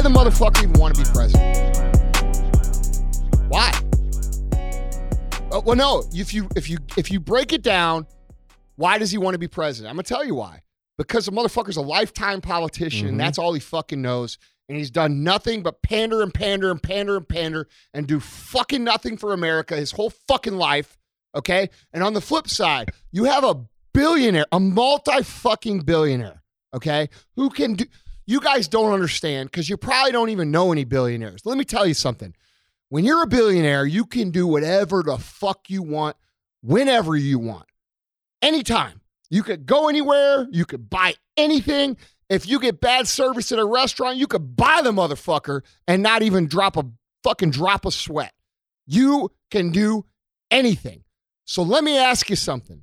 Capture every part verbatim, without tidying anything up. why the motherfucker even want to be president? Why? Oh, well, no, if you, if you, if you break it down, why does he want to be president? I'm going to tell you why. Because the motherfucker's a lifetime politician. Mm-hmm. And that's all he fucking knows. And he's done nothing but pander and pander and pander and pander and do fucking nothing for America his whole fucking life. Okay. And on the flip side, you have a billionaire, a multi-fucking billionaire. Okay. Who can do, you guys don't understand because you probably don't even know any billionaires. Let me tell you something. When you're a billionaire, you can do whatever the fuck you want, whenever you want. Anytime. You could go anywhere. You could buy anything. If you get bad service at a restaurant, you could buy the motherfucker and not even drop a fucking drop of sweat. You can do anything. So let me ask you something.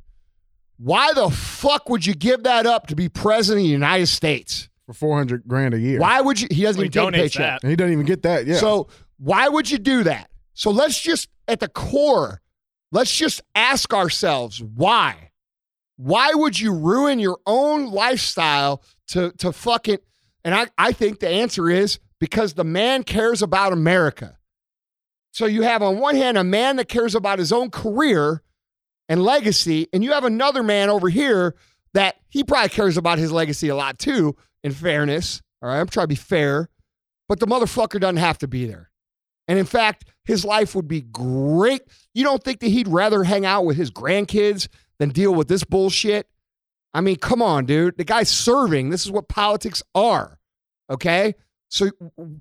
Why the fuck would you give that up to be president of the United States? For four hundred grand a year. Why would you? He doesn't well, even he take a paycheck. And he doesn't even get that. Yeah. So why would you do that? So let's just, at the core, let's just ask ourselves why. Why would you ruin your own lifestyle to, to fucking, and I, I think the answer is because the man cares about America. So you have on one hand, a man that cares about his own career and legacy. And you have another man over here that he probably cares about his legacy a lot too, in fairness. All right. I'm trying to be fair, but the motherfucker doesn't have to be there. And in fact, his life would be great. You don't think that he'd rather hang out with his grandkids than deal with this bullshit? I mean, come on, dude. The guy's serving. This is what politics are, okay? So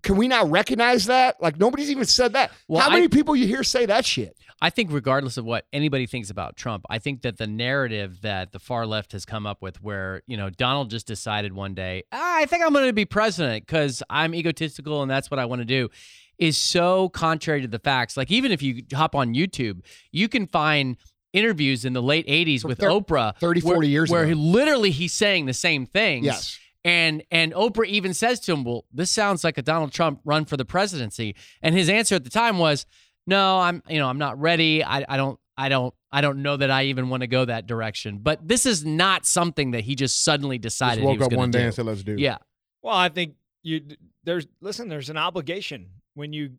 can we not recognize that? Like, nobody's even said that. Well, How I, many people you hear say that shit? I think regardless of what anybody thinks about Trump, I think that the narrative that the far left has come up with where, you know, Donald just decided one day, ah, I think I'm going to be president because I'm egotistical and that's what I want to do, is so contrary to the facts. Like, even if you hop on YouTube, you can find interviews in the late eighties with thirty, Oprah thirty, forty where, years where ago. He literally he's saying the same things. Yes. And and Oprah even says to him, well, this sounds like a Donald Trump run for the presidency. And his answer at the time was, no, I'm you know, I'm not ready. I, I don't I don't I don't know that I even want to go that direction. But this is not something that he just suddenly decided. Just woke he was up one day do. and said, let's do it. Yeah. Well, I think you there's listen, there's an obligation when you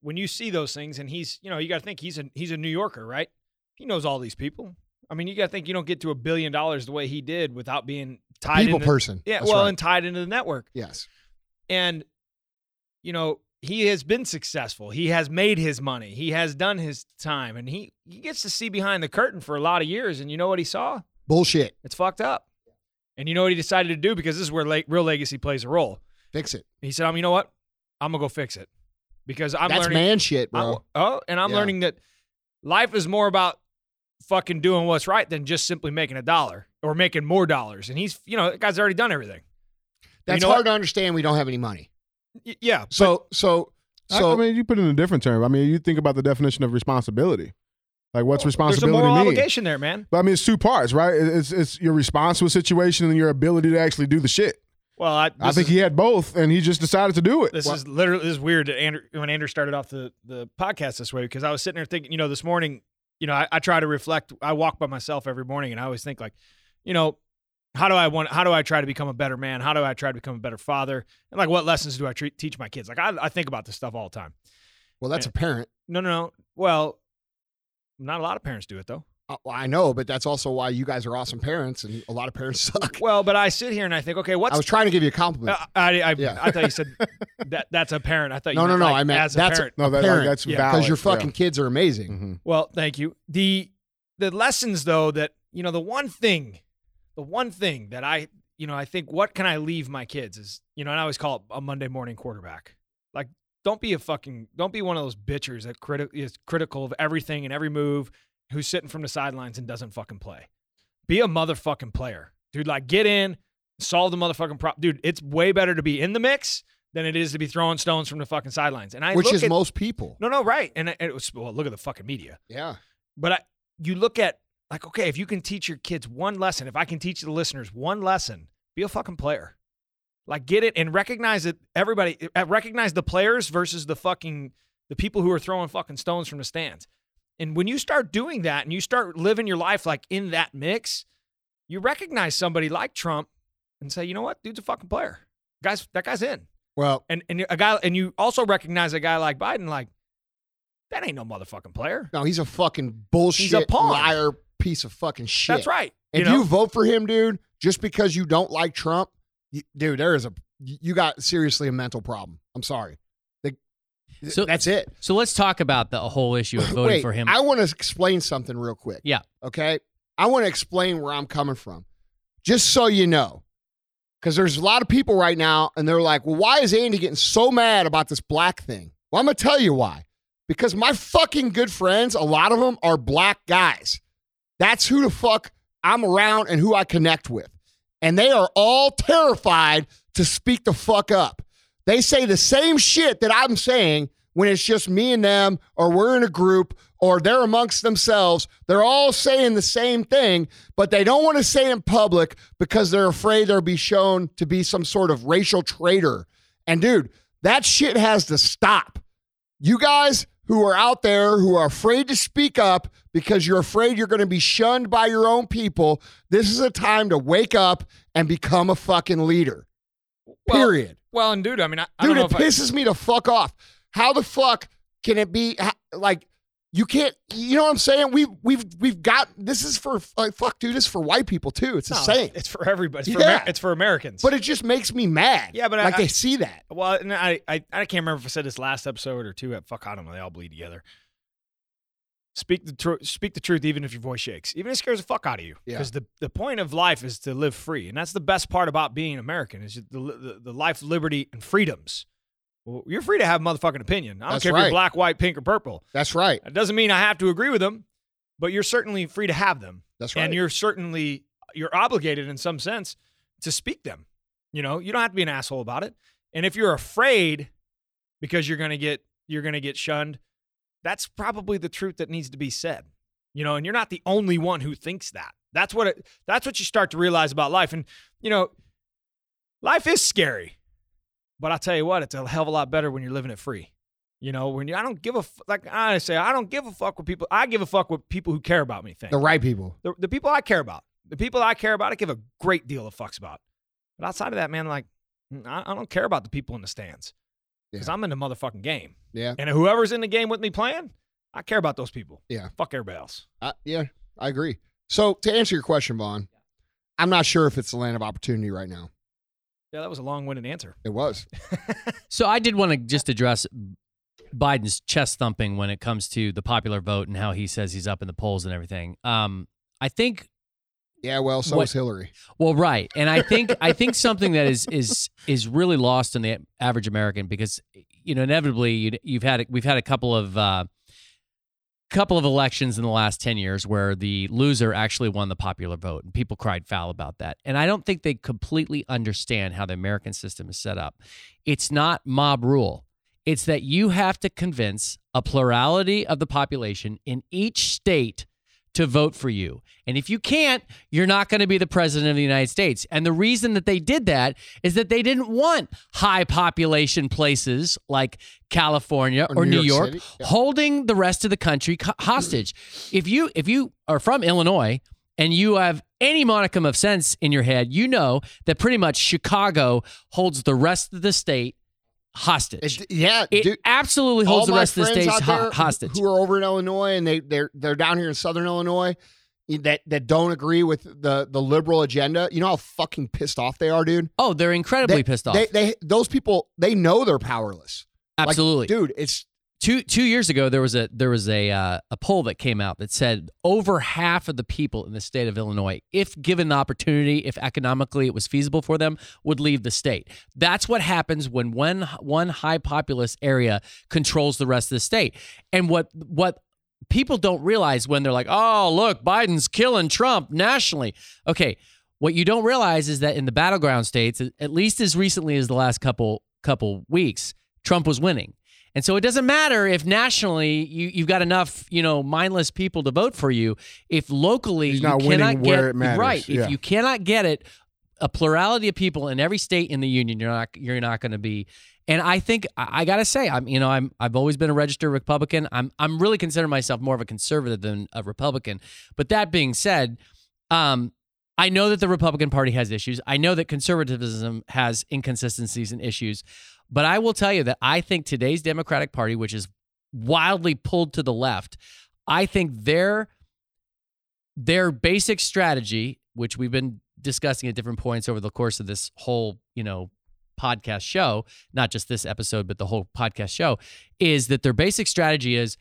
when you see those things, and he's you know, you gotta think he's a he's a New Yorker, right? He knows all these people. I mean, you got to think you don't get to a billion dollars the way he did without being tied people into, person. Yeah, That's well, right. and tied into the network. Yes. And, you know, he has been successful. He has made his money. He has done his time. And he, he gets to see behind the curtain for a lot of years. And you know what he saw? Bullshit. It's fucked up. And you know what he decided to do? Because this is where le- real legacy plays a role. Fix it. He said, "I'm. You know what? I'm going to go fix it. Because I'm That's learning. That's man shit, bro. I'm, oh, and I'm yeah. learning that life is more about fucking doing what's right than just simply making a dollar or making more dollars." And he's, you know, the guy's already done everything. That's you know hard what? to understand. We don't have any money. Y- yeah. So, but, so, so. I mean, you put it in a different term. I mean, you think about the definition of responsibility. Like, what's responsibility mean? There's a moral mean? obligation there, man. But I mean, it's two parts, right? It's it's your response to a situation and your ability to actually do the shit. Well, I, I think is, he had both, and he just decided to do it. This well, is literally this is weird. That Andrew, when Andrew started off the the podcast this way, because I was sitting there thinking, you know, this morning. You know, I, I try to reflect. I walk by myself every morning, and I always think like, you know, how do I want? How do I try to become a better man? How do I try to become a better father? And like, what lessons do I treat, teach my kids? Like, I, I think about this stuff all the time. Well, that's and, a parent. No, no, no. Well, not a lot of parents do it though. Uh, well, I know, but that's also why you guys are awesome parents, and a lot of parents suck. Well, but I sit here and I think, okay, what's? I was trying to give you a compliment. Uh, I, I, yeah. I thought you said that. That's a parent. I thought you no, no, no. Like, I meant as that's a parent. A, no, that, parent. Like, that's yeah. Because your fucking yeah. kids are amazing. Mm-hmm. Well, thank you. The the lessons though that you know the one thing, the one thing that I you know I think what can I leave my kids is you know and I always call it a Monday morning quarterback. Like, don't be a fucking don't be one of those bitches that criti- is critical of everything and every move, who's sitting from the sidelines and doesn't fucking play. Be a motherfucking player. Dude, like, get in, solve the motherfucking problem. Dude, it's way better to be in the mix than it is to be throwing stones from the fucking sidelines. And I Which look is at, most people. No, no, right. And it was, well, look at the fucking media. Yeah. But I, you look at, like, okay, if you can teach your kids one lesson, if I can teach the listeners one lesson, be a fucking player. Like, get it and recognize that everybody, recognize the players versus the fucking, the people who are throwing fucking stones from the stands. And when you start doing that and you start living your life like in that mix, you recognize somebody like Trump and say, you know what? Dude's a fucking player. Guys, that guy's in. Well, and and a guy, and you also recognize a guy like Biden, like that ain't no motherfucking player. No, he's a fucking bullshit, he's a pawn. liar, piece of fucking shit. That's right. If you, know? you vote for him, dude, just because you don't like Trump, you, dude, there is a you got seriously a mental problem. I'm sorry. The, so that's it. So let's talk about the whole issue of voting Wait, for him. I want to explain something real quick. Yeah. Okay. I want to explain where I'm coming from, just so you know. Because there's a lot of people right now, and they're like, well, why is Andy getting so mad about this black thing? Well, I'm going to tell you why. Because my fucking good friends, a lot of them are black guys. That's who the fuck I'm around and who I connect with. And they are all terrified to speak the fuck up. They say the same shit that I'm saying when it's just me and them, or we're in a group, or they're amongst themselves. They're all saying the same thing, but they don't want to say it in public because they're afraid they'll be shown to be some sort of racial traitor. And dude, that shit has to stop. You guys who are out there who are afraid to speak up because you're afraid you're going to be shunned by your own people, this is a time to wake up and become a fucking leader. Well, Period. Well, and dude, I mean, I, I dude, don't know it if pisses I... me the fuck off. How the fuck can it be like you can't? You know what I'm saying? We we've we've got this is for like fuck, dude. This is for white people too. It's no, the same. It's for everybody. It's, yeah. for, it's for Americans. But it just makes me mad. Yeah, but like I, they I, see that. Well, and I, I I can't remember if I said this last episode or two. Fuck, I don't know. They all bleed together. Speak the truth. Speak the truth, even if your voice shakes, even if it scares the fuck out of you. Because yeah. the, the point of life is to live free, and that's the best part about being American is the the, the life, liberty, and freedoms. Well, you're free to have a motherfucking opinion. I don't That's care right. if you're black, white, pink, or purple. That's right. It doesn't mean I have to agree with them, but you're certainly free to have them. That's right. And you're certainly, you're obligated in some sense to speak them. You know, you don't have to be an asshole about it. And if you're afraid because you're going to get, you're going to get shunned, that's probably the truth that needs to be said. You know, and you're not the only one who thinks that. That's what it, that's what you start to realize about life. And, you know, life is scary. But I'll tell you what, it's a hell of a lot better when you're living it free. You know, when you, I don't give a, like I say, I don't give a fuck what people, I give a fuck what people who care about me think. The right people. The, the people I care about. The people I care about, I give a great deal of fucks about. But outside of that, man, like, I, I don't care about the people in the stands. Because yeah. I'm in the motherfucking game. Yeah. And whoever's in the game with me playing, I care about those people. Yeah. Fuck everybody else. Uh, yeah, I agree. So to answer your question, Vaughn, I'm not sure if it's the land of opportunity right now. Yeah, that was a long-winded answer. It was. So I did want to just address Biden's chest thumping when it comes to the popular vote and how he says he's up in the polls and everything. Um, I think. Yeah, well, so what, is Hillary. Well, right, and I think I think something that is is is really lost on the average American because you know inevitably you, you've had we've had a couple of uh, couple of elections in the last ten years where the loser actually won the popular vote and people cried foul about that. And I don't think they completely understand how the American system is set up. It's not mob rule. It's that you have to convince a plurality of the population in each state to vote for you. And if you can't, you're not going to be the president of the United States. And the reason that they did that is that they didn't want high population places like California or, or New York, New York yeah. holding the rest of the country co- hostage. If you if you are from Illinois and you have any modicum of sense in your head, you know that pretty much Chicago holds the rest of the state hostage. It, yeah, it dude, absolutely holds the rest of the states ho- hostage. Who are over in Illinois and they they're they're down here in Southern Illinois that that don't agree with the the liberal agenda. You know how fucking pissed off they are, dude. Oh, they're incredibly they, pissed off. They, they those people they know they're powerless. Absolutely, like, dude. It's two two years ago there was a there was a uh, a poll that came out that said over half of the people in the state of Illinois, if given the opportunity, if economically it was feasible for them, would leave the state. That's what happens when one one high populous area controls the rest of the state. And what what people don't realize when they're like, oh look, Biden's killing Trump nationally. Okay, what you don't realize is that in the battleground states, at least as recently as the last couple couple weeks, Trump was winning. And so it doesn't matter if nationally you, you've got enough, you know, mindless people to vote for you. If locally you cannot get it right, yeah. if you cannot get it, a plurality of people in every state in the union, you're not you're not going to be. And I think I, I got to say, I'm you know, I'm I've always been a registered Republican. I'm I'm really considering myself more of a conservative than a Republican. But that being said, um, I know that the Republican Party has issues. I know that conservatism has inconsistencies and issues. But I will tell you that I think today's Democratic Party, which is wildly pulled to the left, I think their their basic strategy, which we've been discussing at different points over the course of this whole, you know, podcast show, not just this episode, but the whole podcast show, is that their basic strategy is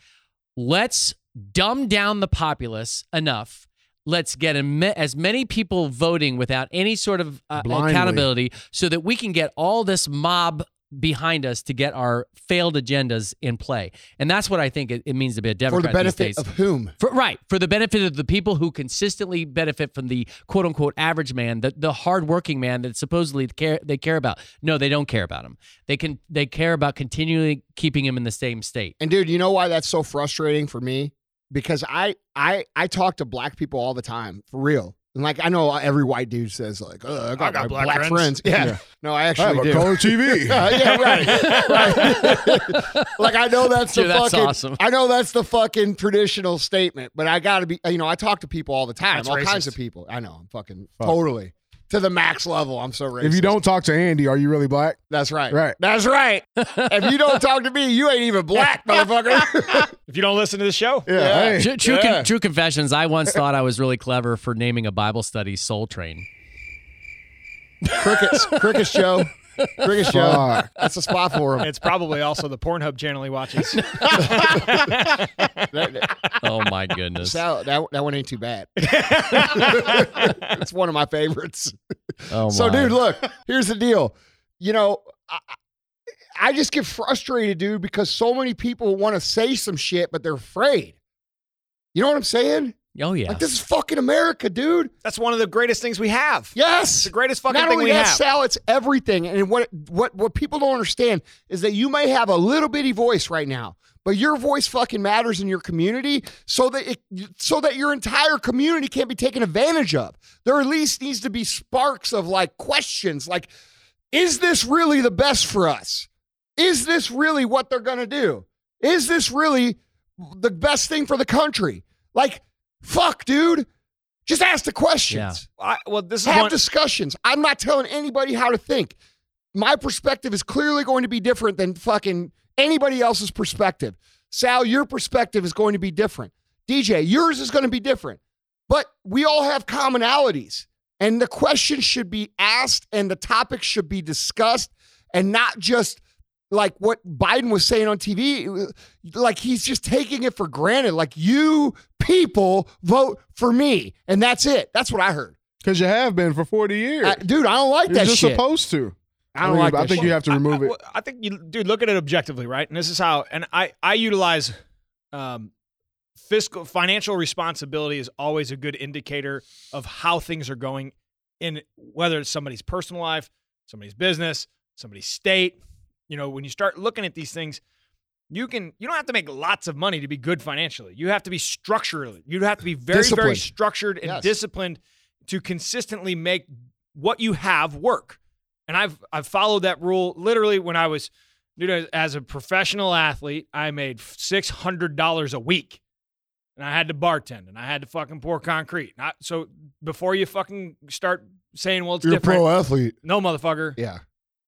let's dumb down the populace enough. Let's get as many people voting without any sort of uh, accountability so that we can get all this mob behind us to get our failed agendas in play. And that's what I think it, it means to be a Democrat. For the benefit these days. Of whom? For, right. For the benefit of the people who consistently benefit from the quote-unquote average man, the, the hardworking man that supposedly care, they care about. No, they don't care about him. They can they care about continually keeping him in the same state. And dude, you know why that's so frustrating for me? Because I, I I talk to black people all the time, for real. And like, I know every white dude says like, I got, I got black, black friends. friends. Yeah. yeah. No, I actually I have do. A color T V. uh, yeah, right. right. Like, I know that's the dude, fucking, that's awesome. I know that's the fucking traditional statement, but I got to be, you know, I talk to people all the time, that's all racist. Kinds of people. I know, I'm fucking Fuck. totally. To the max level. I'm so racist. If you don't talk to Andy, are you really black? That's right. Right. That's right. If you don't talk to me, you ain't even black, motherfucker. If you don't listen to the show. Yeah. yeah. Hey. True, true, yeah. Con- true confessions. I once thought I was really clever for naming a Bible study Soul Train. Crickets. Crickets show. Crickets show. Oh, that's a spot for him. It's probably also the Pornhub channel he watches. Oh, my goodness. That, that, that one ain't too bad. It's one of my favorites. Oh my. So, dude, look, here's the deal. You know, I, I just get frustrated, dude, because so many people want to say some shit, but they're afraid. You know what I'm saying? Oh, yeah. Like, this is fucking America, dude. That's one of the greatest things we have. Yes. It's the greatest fucking thing we have. Not only that, Sal, it's everything. And what, what, what people don't understand is that you may have a little bitty voice right now, but your voice fucking matters in your community so that it, so that your entire community can't be taken advantage of. There at least needs to be sparks of, like, questions. Like, is this really the best for us? Is this really what they're going to do? Is this really the best thing for the country? Like, fuck, dude. Just ask the questions. Yeah. I, well, this is Have one- discussions. I'm not telling anybody how to think. My perspective is clearly going to be different than fucking anybody else's perspective. Sal, your perspective is going to be different. D J, yours is going to be different. But we all have commonalities. And the questions should be asked and the topics should be discussed and not just like what Biden was saying on T V. Like, he's just taking it for granted. Like, you people vote for me, and that's it. That's what I heard. Because you have been for forty years. I, dude, I don't like You're that shit. You're just supposed to. I don't I like that I think shit. You have to remove I, I, it. I think, you, dude, look at it objectively, right? And this is how, and I, I utilize um, fiscal, financial responsibility is always a good indicator of how things are going in, whether it's somebody's personal life, somebody's business, somebody's state. You know, when you start looking at these things, you can you don't have to make lots of money to be good financially. You have to be structured. You have to be very, very structured and yes. disciplined to consistently make what you have work. And I've I've followed that rule literally when I was, you know, as a professional athlete, I made six hundred dollars a week. And I had to bartend, and I had to fucking pour concrete. Not, so before you fucking start saying, well, it's You're different. You're a pro athlete. No, motherfucker. Yeah.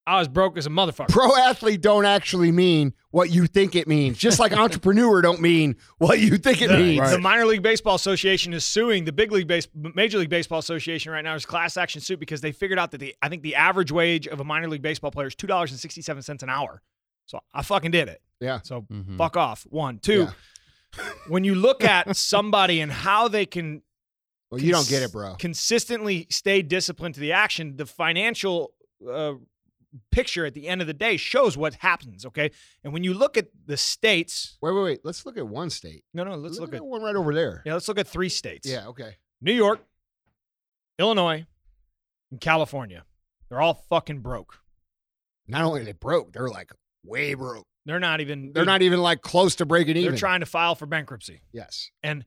I was broke as a motherfucker. Pro athlete don't actually mean what you think it means. Just like entrepreneur don't mean what you think it the, means. Right. The Minor League Baseball Association is suing the Big League Base, Major League Baseball Association right now is class action suit because they figured out that the I think the average wage of a minor league baseball player is two dollars and sixty-seven cents an hour. So I fucking did it. Yeah. So mm-hmm. fuck off. One, two. Yeah. When you look at somebody and how they can Well, cons- you don't get it, bro. consistently stay disciplined to the action, the financial uh, picture at the end of the day shows what happens, okay? And when you look at the states... Wait, wait, wait. Let's look at one state. No, no, let's look, look at... one right over there. Yeah, let's look at three states. Yeah, okay. New York, Illinois, and California. They're all fucking broke. Not only are they broke, they're like way broke. They're not even... They're, they're not even like close to breaking even. They're trying to file for bankruptcy. Yes. And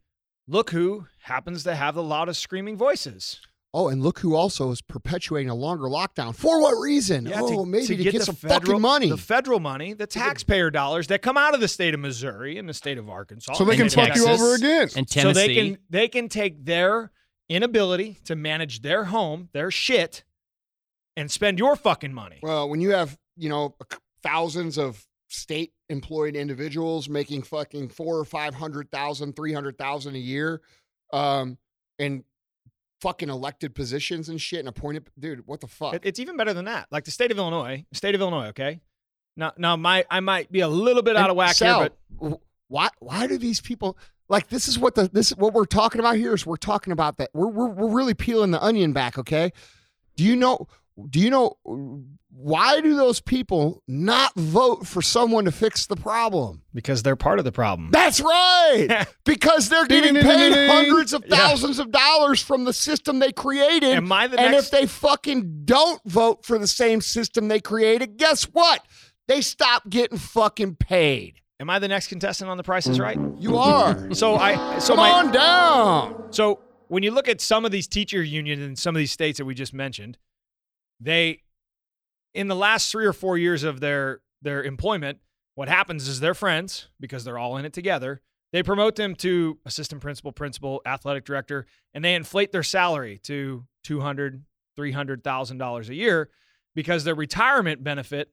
look who happens to have the loudest screaming voices. Oh, and look who also is perpetuating a longer lockdown. For what reason? Yeah, oh, to, maybe to, to get, get some federal, fucking money. The federal money, the taxpayer dollars that come out of the state of Missouri and the state of Arkansas. So they can fuck you over again. And Tennessee. So they can, they can take their inability to manage their home, their shit, and spend your fucking money. Well, when you have, you know, thousands of state employed individuals making fucking four or five hundred thousand, three hundred thousand a year, um, and fucking elected positions and shit and appointed, dude, what the fuck? It's even better than that. Like the state of Illinois, state of Illinois, okay? Now, now my I might be a little bit out and of whack Sal, here, but why why do these people like this is what the this what we're talking about here is we're talking about that. We're we're we're really peeling the onion back, okay? Do you know do you know why do those people not vote for someone to fix the problem? Because they're part of the problem. That's right. Because they're getting paid hundreds of thousands yeah. of dollars from the system they created. Am I the and next- if they fucking don't vote for the same system they created, guess what? They stop getting fucking paid. Am I the next contestant on The Price is Right? You are. So I so Come my, on down. So when you look at some of these teacher unions in some of these states that we just mentioned, they, in the last three or four years of their their employment, what happens is their friends, because they're all in it together, they promote them to assistant principal, principal, athletic director, and they inflate their salary to two hundred thousand dollars, three hundred thousand dollars a year because their retirement benefit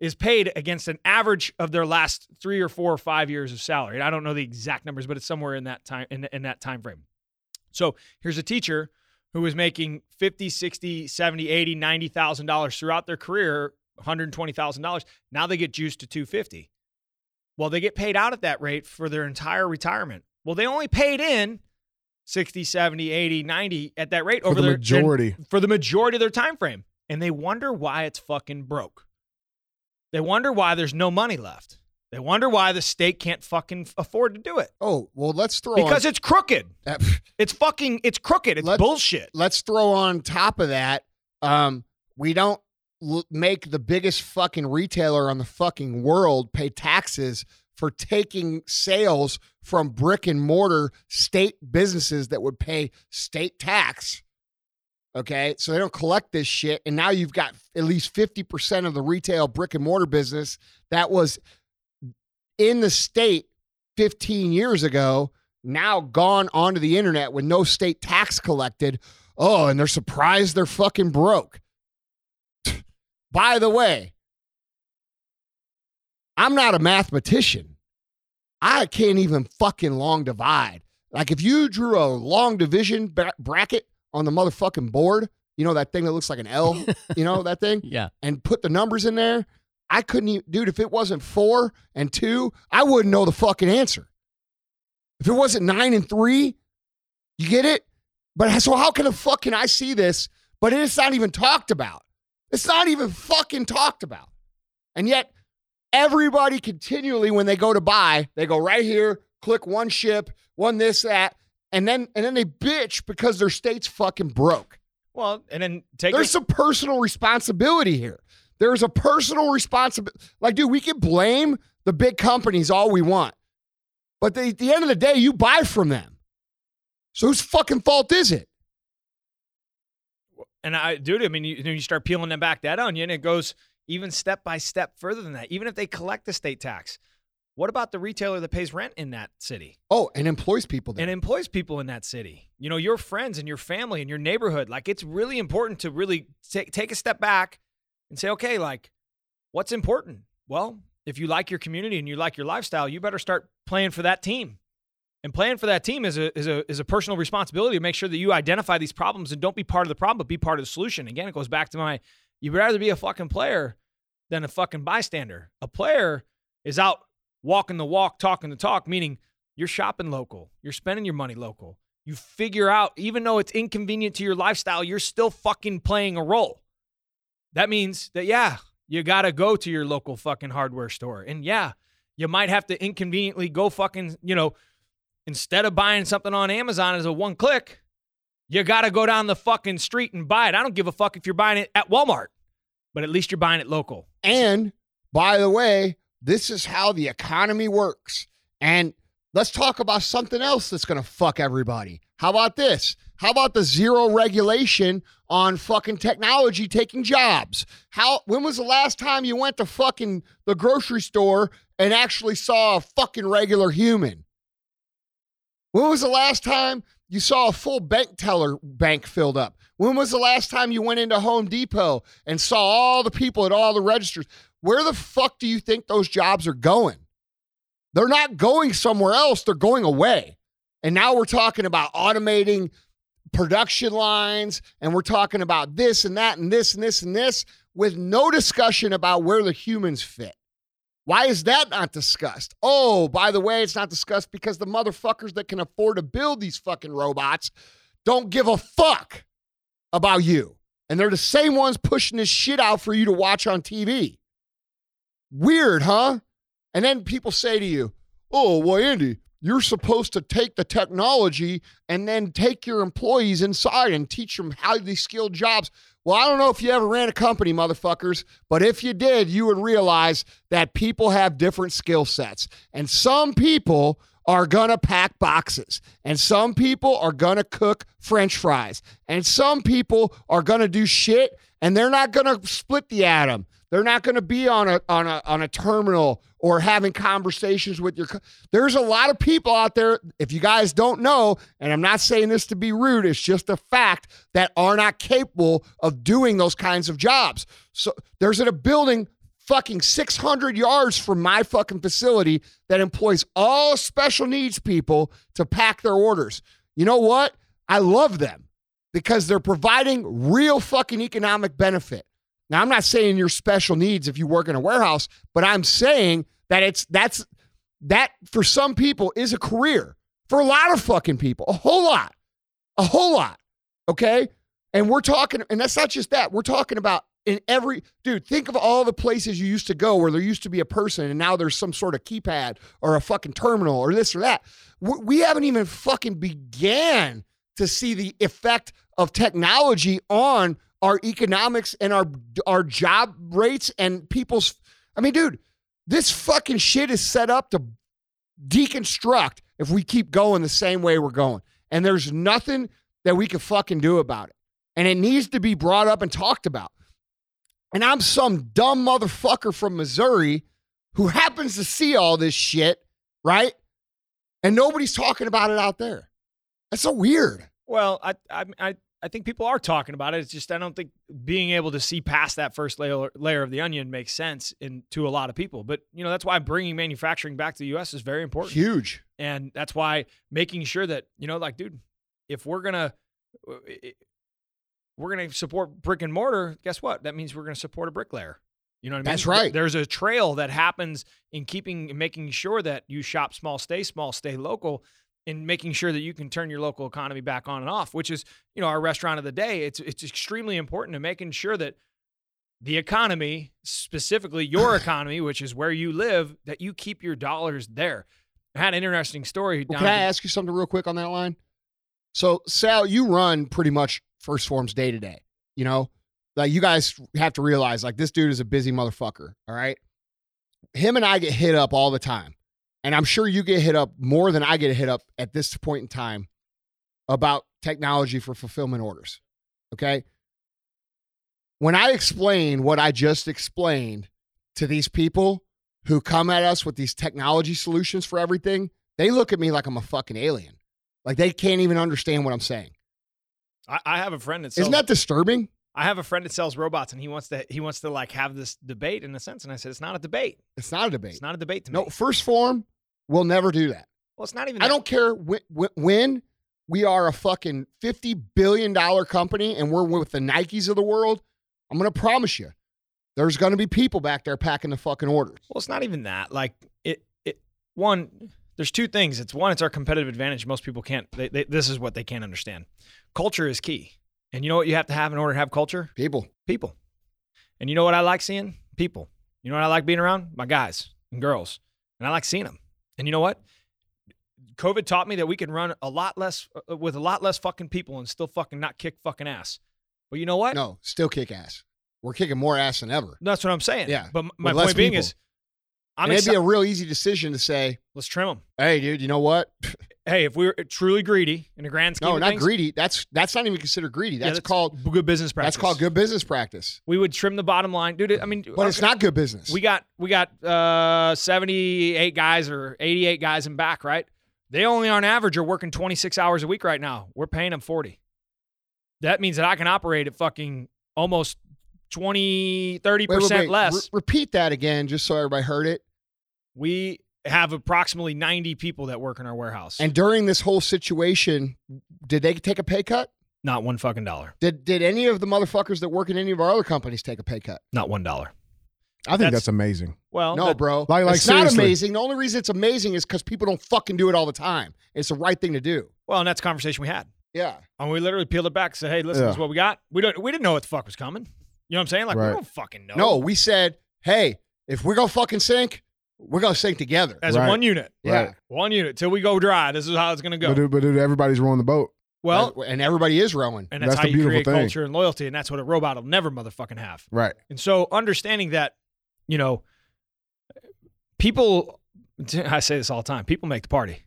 is paid against an average of their last three or four or five years of salary. And I don't know the exact numbers, but it's somewhere in that time in, in that time frame. So here's a teacher who is making fifty, sixty, seventy, eighty, ninety thousand dollars throughout their career, one hundred twenty thousand dollars. Now they get juiced to two hundred fifty thousand dollars. Well, they get paid out at that rate for their entire retirement. Well, they only paid in sixty, seventy, eighty, ninety at that rate for over the their, majority for the majority of their time frame, and they wonder why it's fucking broke. They wonder why there's no money left. They wonder why the state can't fucking afford to do it. Oh, well, let's throw because on. Because it's crooked. That, it's fucking, it's crooked. It's let's, bullshit. Let's throw on top of that. Um, we don't l- make the biggest fucking retailer on the fucking world pay taxes for taking sales from brick and mortar state businesses that would pay state tax. Okay, so they don't collect this shit, and now you've got at least fifty percent of the retail brick-and-mortar business that was in the state fifteen years ago, now gone onto the internet with no state tax collected. Oh, and they're surprised they're fucking broke. By the way, I'm not a mathematician. I can't even fucking long divide. Like, if you drew a long division bra- bracket, on the motherfucking board, you know, that thing that looks like an L, you know, that thing? Yeah. And put the numbers in there. I couldn't even, dude, if it wasn't four and two, I wouldn't know the fucking answer. If it wasn't nine and three, you get it? But so how can a fucking, I see this, but it's not even talked about. It's not even fucking talked about. And yet everybody continually, when they go to buy, they go right here, click one ship, one this, that. And then and then they bitch because their state's fucking broke. Well, and then take There's it. some personal responsibility here. There's a personal responsibility. Like, dude, we can blame the big companies all we want. But they, at the end of the day, you buy from them. So whose fucking fault is it? And, I, dude, I mean, you, you start peeling them back that onion, it goes even step by step further than that. Even if they collect the state tax. What about the retailer that pays rent in that city? Oh, and employs people there. And employs people in that city. You know, your friends and your family and your neighborhood. Like, it's really important to really t- take a step back and say, okay, like, what's important? Well, if you like your community and you like your lifestyle, you better start playing for that team. And playing for that team is a is a, is a personal responsibility to make sure that you identify these problems and don't be part of the problem, but be part of the solution. Again, it goes back to my, you'd rather be a fucking player than a fucking bystander. A player is out walking the walk, talking the talk, meaning you're shopping local. You're spending your money local. You figure out, even though it's inconvenient to your lifestyle, you're still fucking playing a role. That means that, yeah, you got to go to your local fucking hardware store. And, yeah, you might have to inconveniently go fucking, you know, instead of buying something on Amazon as a one click, you got to go down the fucking street and buy it. I don't give a fuck if you're buying it at Walmart, but at least you're buying it local. And, by the way, this is how the economy works. And let's talk about something else that's going to fuck everybody. How about this? How about the zero regulation on fucking technology taking jobs? How? When was the last time you went to fucking the grocery store and actually saw a fucking regular human? When was the last time You saw a full bank teller bank filled up. When was the last time you went into Home Depot and saw all the people at all the registers? Where the fuck do you think those jobs are going? They're not going somewhere else. They're going away. And now we're talking about automating production lines, and we're talking about this and that and this and this and this with no discussion about where the humans fit. Why is that not discussed? Oh, by the way, it's not discussed because the motherfuckers that can afford to build these fucking robots don't give a fuck about you. And they're the same ones pushing this shit out for you to watch on T V. Weird, huh? And then people say to you, oh, well, Andy, you're supposed to take the technology and then take your employees inside and teach them highly skilled jobs. Well, I don't know if you ever ran a company, motherfuckers, but if you did, you would realize that people have different skill sets. And some people are going to pack boxes. And some people are going to cook French fries. And some people are going to do shit, and they're not going to split the atom. They're not going to be on a on a, on a terminal or having conversations with your... Co- There's a lot of people out there, if you guys don't know, and I'm not saying this to be rude, it's just a fact, that are not capable of doing those kinds of jobs. So there's a building fucking six hundred yards from my fucking facility that employs all special needs people to pack their orders. You know what? I love them because they're providing real fucking economic benefit. Now, I'm not saying you're special needs if you work in a warehouse, but I'm saying that it's that's that for some people is a career. For a lot of fucking people, a whole lot, a whole lot, okay? And we're talking, and that's not just that. We're talking about in every, dude, think of all the places you used to go where there used to be a person and now there's some sort of keypad or a fucking terminal or this or that. We haven't even fucking began to see the effect of technology on our economics and our our job rates and people's... I mean, dude, this fucking shit is set up to deconstruct if we keep going the same way we're going. And there's nothing that we can fucking do about it. And it needs to be brought up and talked about. And I'm some dumb motherfucker from Missouri who happens to see all this shit, right? And nobody's talking about it out there. That's so weird. Well, I... I, I... I think people are talking about it. It's just I don't think being able to see past that first layer, layer of the onion makes sense in, to a lot of people. But, you know, that's why bringing manufacturing back to the U S is very important. Huge. And that's why making sure that, you know, like, dude, if we're going to we're going to support brick and mortar, guess what? That means we're going to support a bricklayer. You know what I mean? That's right. There's a trail that happens in keeping making sure that you shop small, stay small, stay local, in making sure that you can turn your local economy back on and off, which is, you know, our restaurant of the day. It's it's extremely important to making sure that the economy, specifically your economy, which is where you live, that you keep your dollars there. I had an interesting story. Well, can I ask you something real quick on that line? So, Sal, you run pretty much First Forms day to day. You know, like, you guys have to realize, like, this dude is a busy motherfucker. All right. Him and I get hit up all the time. And I'm sure you get hit up more than I get hit up at this point in time about technology for fulfillment orders, okay? When I explain what I just explained to these people who come at us with these technology solutions for everything, they look at me like I'm a fucking alien. Like, they can't even understand what I'm saying. I, I have a friend that sells... Isn't that disturbing? I have a friend that sells robots, and he wants to he wants to like have this debate in a sense. And I said, it's not a debate. It's not a debate. It's not a debate to me. No, First Form will never do that. Well, it's not even. I that. don't care wh- when we are a fucking fifty billion dollars company and we're with the Nikes of the world. I'm gonna promise you, there's gonna be people back there packing the fucking orders. Well, it's not even that. Like it, it one. There's two things. It's one. It's our competitive advantage. Most people can't. They, they, this is what they can't understand. Culture is key. And you know what you have to have in order to have culture? People. People. And you know what I like seeing? People. You know what I like being around? My guys and girls. And I like seeing them. And you know what? COVID taught me that we can run a lot less uh, with a lot less fucking people and still fucking not kick fucking ass. But you know what? No, still kick ass. We're kicking more ass than ever. That's what I'm saying. Yeah. But my point being people. is, I'm exci- it'd be a real easy decision to say, let's trim them. Hey, dude, you know what? Hey, if we're truly greedy in the grand scheme no, of things. No, not greedy. That's that's not even considered greedy. That's, yeah, that's called good business practice. That's called good business practice. We would trim the bottom line. Dude, I mean. But okay. It's not good business. We got we got uh, seventy-eight guys or eighty-eight guys in back, right? They only on average are working twenty-six hours a week right now. We're paying them forty. That means that I can operate at fucking almost twenty, thirty percent wait, wait, wait. less. R- repeat that again just so everybody heard it. We have approximately ninety people that work in our warehouse. And during this whole situation, did they take a pay cut? Not one fucking dollar. Did did any of the motherfuckers that work in any of our other companies take a pay cut? Not one dollar. I think that's, that's amazing. Well, no, that, bro. Like, like, it's seriously. Not amazing. The only reason it's amazing is because people don't fucking do it all the time. It's the right thing to do. Well, and that's a conversation we had. Yeah. And we literally peeled it back and said, hey, listen, yeah. this is what we got. We don't. We didn't know what the fuck was coming. You know what I'm saying? Like, right. we don't fucking know. No, we said, hey, if we're going to fucking sink, we're going to sink together. As right. one unit. Yeah. Right. One unit. Till we go dry. This is how it's going to go. But dude, but dude, everybody's rowing the boat. Well, and everybody is rowing. And that's, that's how you create thing. culture and loyalty, and that's what a robot will never motherfucking have. Right. And so understanding that, you know, people, I say this all the time, people make the party.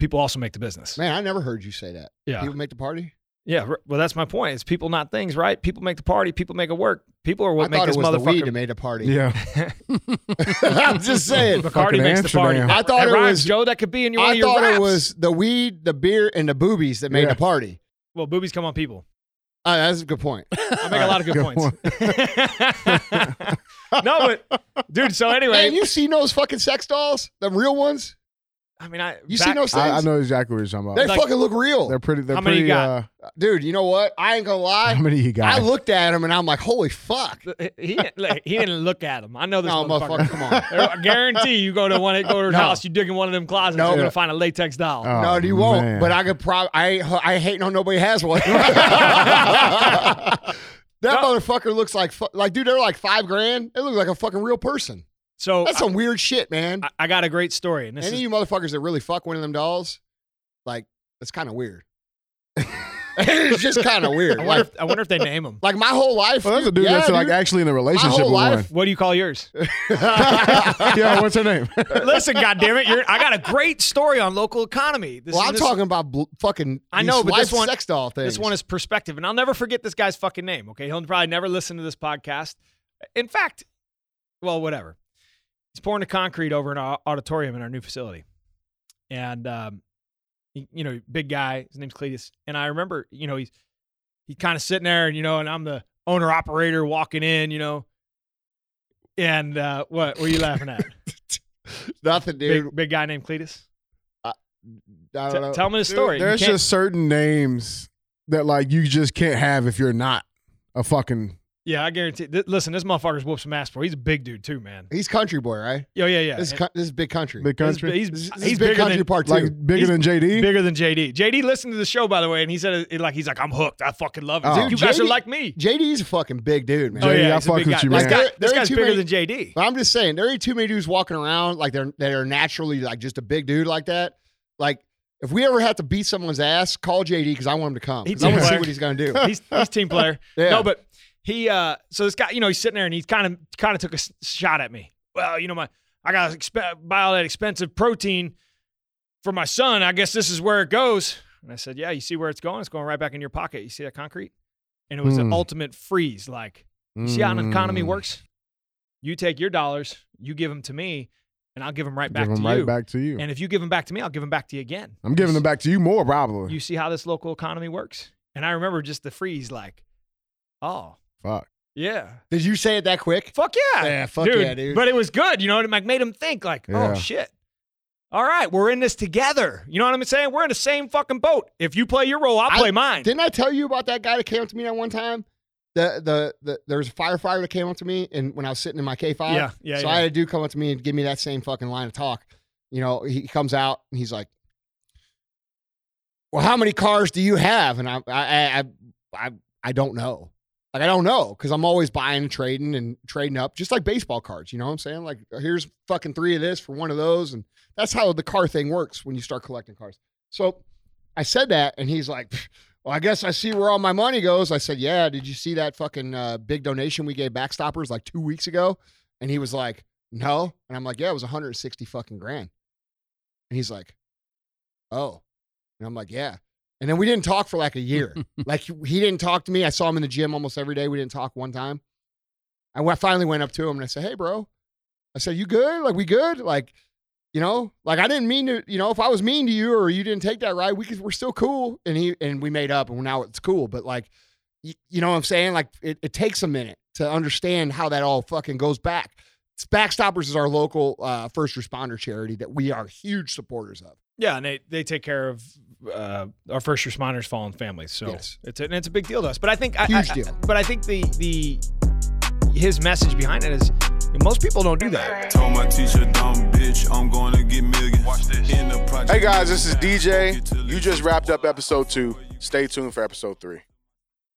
People also make the business. Man, I never heard you say that. Yeah. People make the party? Yeah. Well, that's my point. It's people, not things, right? People make the party. People make it work. People are what I make this motherfucker. I thought it was the weed that made a party. Yeah. I'm just saying. Bacardi makes the party. I thought it was Joe that could be in your. I thought it was the weed, the beer, and the boobies that made the party. Well, boobies come on people. Uh, that's a good point. I make a lot of good, good points. No, but dude. So anyway, man, you seen those fucking sex dolls? Them real ones. I mean, I you back, seen those things? I, I know exactly what you're talking about. They like, fucking look real. They're pretty. They're how many pretty, you got, uh, dude? You know what? I ain't gonna lie. How many you got? I looked at him and I'm like, holy fuck. He like, he didn't look at him. I know this no, motherfucker. motherfucker. Come on. I guarantee you go to one go to her no. house, you dig in one of them closets, no. you're gonna find a latex doll. Oh, no, you won't. Man. But I could probably. I I hate no nobody has one. that no. motherfucker looks like like dude. They're like five grand. It looks like a fucking real person. So that's some I, weird shit, man. I, I got a great story. And this Any is, of you motherfuckers that really fuck one of them dolls, like, that's kind of weird. It's just kind of weird. I wonder, like, if, I wonder if they name them. Like my whole life. Well, that's a dude yeah, that's dude. like actually in a relationship with life, one. What do you call yours? Yeah, what's her name? Listen, goddammit, you're, I got a great story on local economy. This, well, I'm this, talking about bl- fucking I know, but this one, sex doll things. This one is perspective, and I'll never forget this guy's fucking name, okay? He'll probably never listen to this podcast. In fact, well, whatever. He's pouring the concrete over an auditorium in our new facility. And, um, he, you know, big guy, his name's Cletus. And I remember, you know, he's he kind of sitting there, and, you know, and I'm the owner operator walking in, you know. And uh, what were you laughing at? Nothing, dude. Big, big guy named Cletus? I, I don't T- know. Tell me the story. Dude, there's just certain names that, like, you just can't have if you're not a fucking... Yeah, I guarantee. Th- listen, this motherfucker's whooped some ass for. He's a big dude too, man. He's country boy, right? Yo, yeah, yeah. This, co- this is big country. Big country. He's, he's, he's, he's big bigger country than, part two. Like bigger he's than J D. Bigger than J D. J D listened to the show, by the way, and he said, it, like, he's like, I'm hooked. I fucking love it. Oh. Dude, you J D, guys are like me. J D's a fucking big dude, man. Oh, yeah, J D, I fuck with you, man. This, guy, this guy's bigger many, than J D. I'm just saying, there ain't too many dudes walking around like they're that are naturally like just a big dude like that. Like. If we ever have to beat someone's ass, call J D because I want him to come. He's I want to see what he's going to do. He's he's team player. Yeah. No, but he uh, so this guy, you know, he's sitting there and he kind of kind of took a s- shot at me. Well, you know, my I got to exp- buy all that expensive protein for my son. I guess this is where it goes. And I said, yeah, you see where it's going? It's going right back in your pocket. You see that concrete? And it was mm. an ultimate freeze. Like, you mm. see how an economy works? You take your dollars, you give them to me. And I'll give them right back give them to right you. back to you. And if you give them back to me, I'll give them back to you again. I'm giving them back to you more, probably. You see how this local economy works? And I remember just the freeze, like, oh. Fuck. Yeah. Did you say it that quick? Fuck yeah. Yeah, fuck dude. yeah, dude. But it was good, you know, and it like made them think, like, yeah. oh, shit. All right, we're in this together. You know what I'm saying? We're in the same fucking boat. If you play your role, I'll I, play mine. Didn't I tell you about that guy that came up to me that one time? The, the the there was a firefighter that came up to me and when I was sitting in my K five. Yeah, yeah, so yeah. I had a dude come up to me and give me that same fucking line of talk. You know, he comes out and he's like, well, how many cars do you have? And I I I I, I don't know. Like, I don't know because I'm always buying and trading and trading up, just like baseball cards. You know what I'm saying? Like, here's fucking three of this for one of those. And that's how the car thing works when you start collecting cars. So I said that and he's like, well, I guess I see where all my money goes. I said, yeah, did you see that fucking uh, big donation we gave Backstoppers like two weeks ago? And he was like, no. And I'm like, yeah, it was one hundred sixty fucking grand. And he's like, oh. And I'm like, yeah. And then we didn't talk for like a year. Like, he didn't talk to me. I saw him in the gym almost every day. We didn't talk one time. I finally went up to him and I said, hey, bro. I said, you good? Like, we good? Like, you know, like I didn't mean to, you know, if I was mean to you or you didn't take that right, we could, we're still cool. And he, and we made up and now it's cool. But like, you, you know what I'm saying? Like it, it takes a minute to understand how that all fucking goes back. Backstoppers is our local uh, first responder charity that we are huge supporters of. Yeah, and they, they take care of uh, our first responders, fallen families. So yes. it's a, and it's a big deal to us. But I think I, huge I, deal. I, but I think the the his message behind it is most people don't do that. Told my teacher, dumb bitch, I'm going to get millions. Watch this. In the project. Hey guys, this is D J. You just wrapped up episode two. Stay tuned for episode three.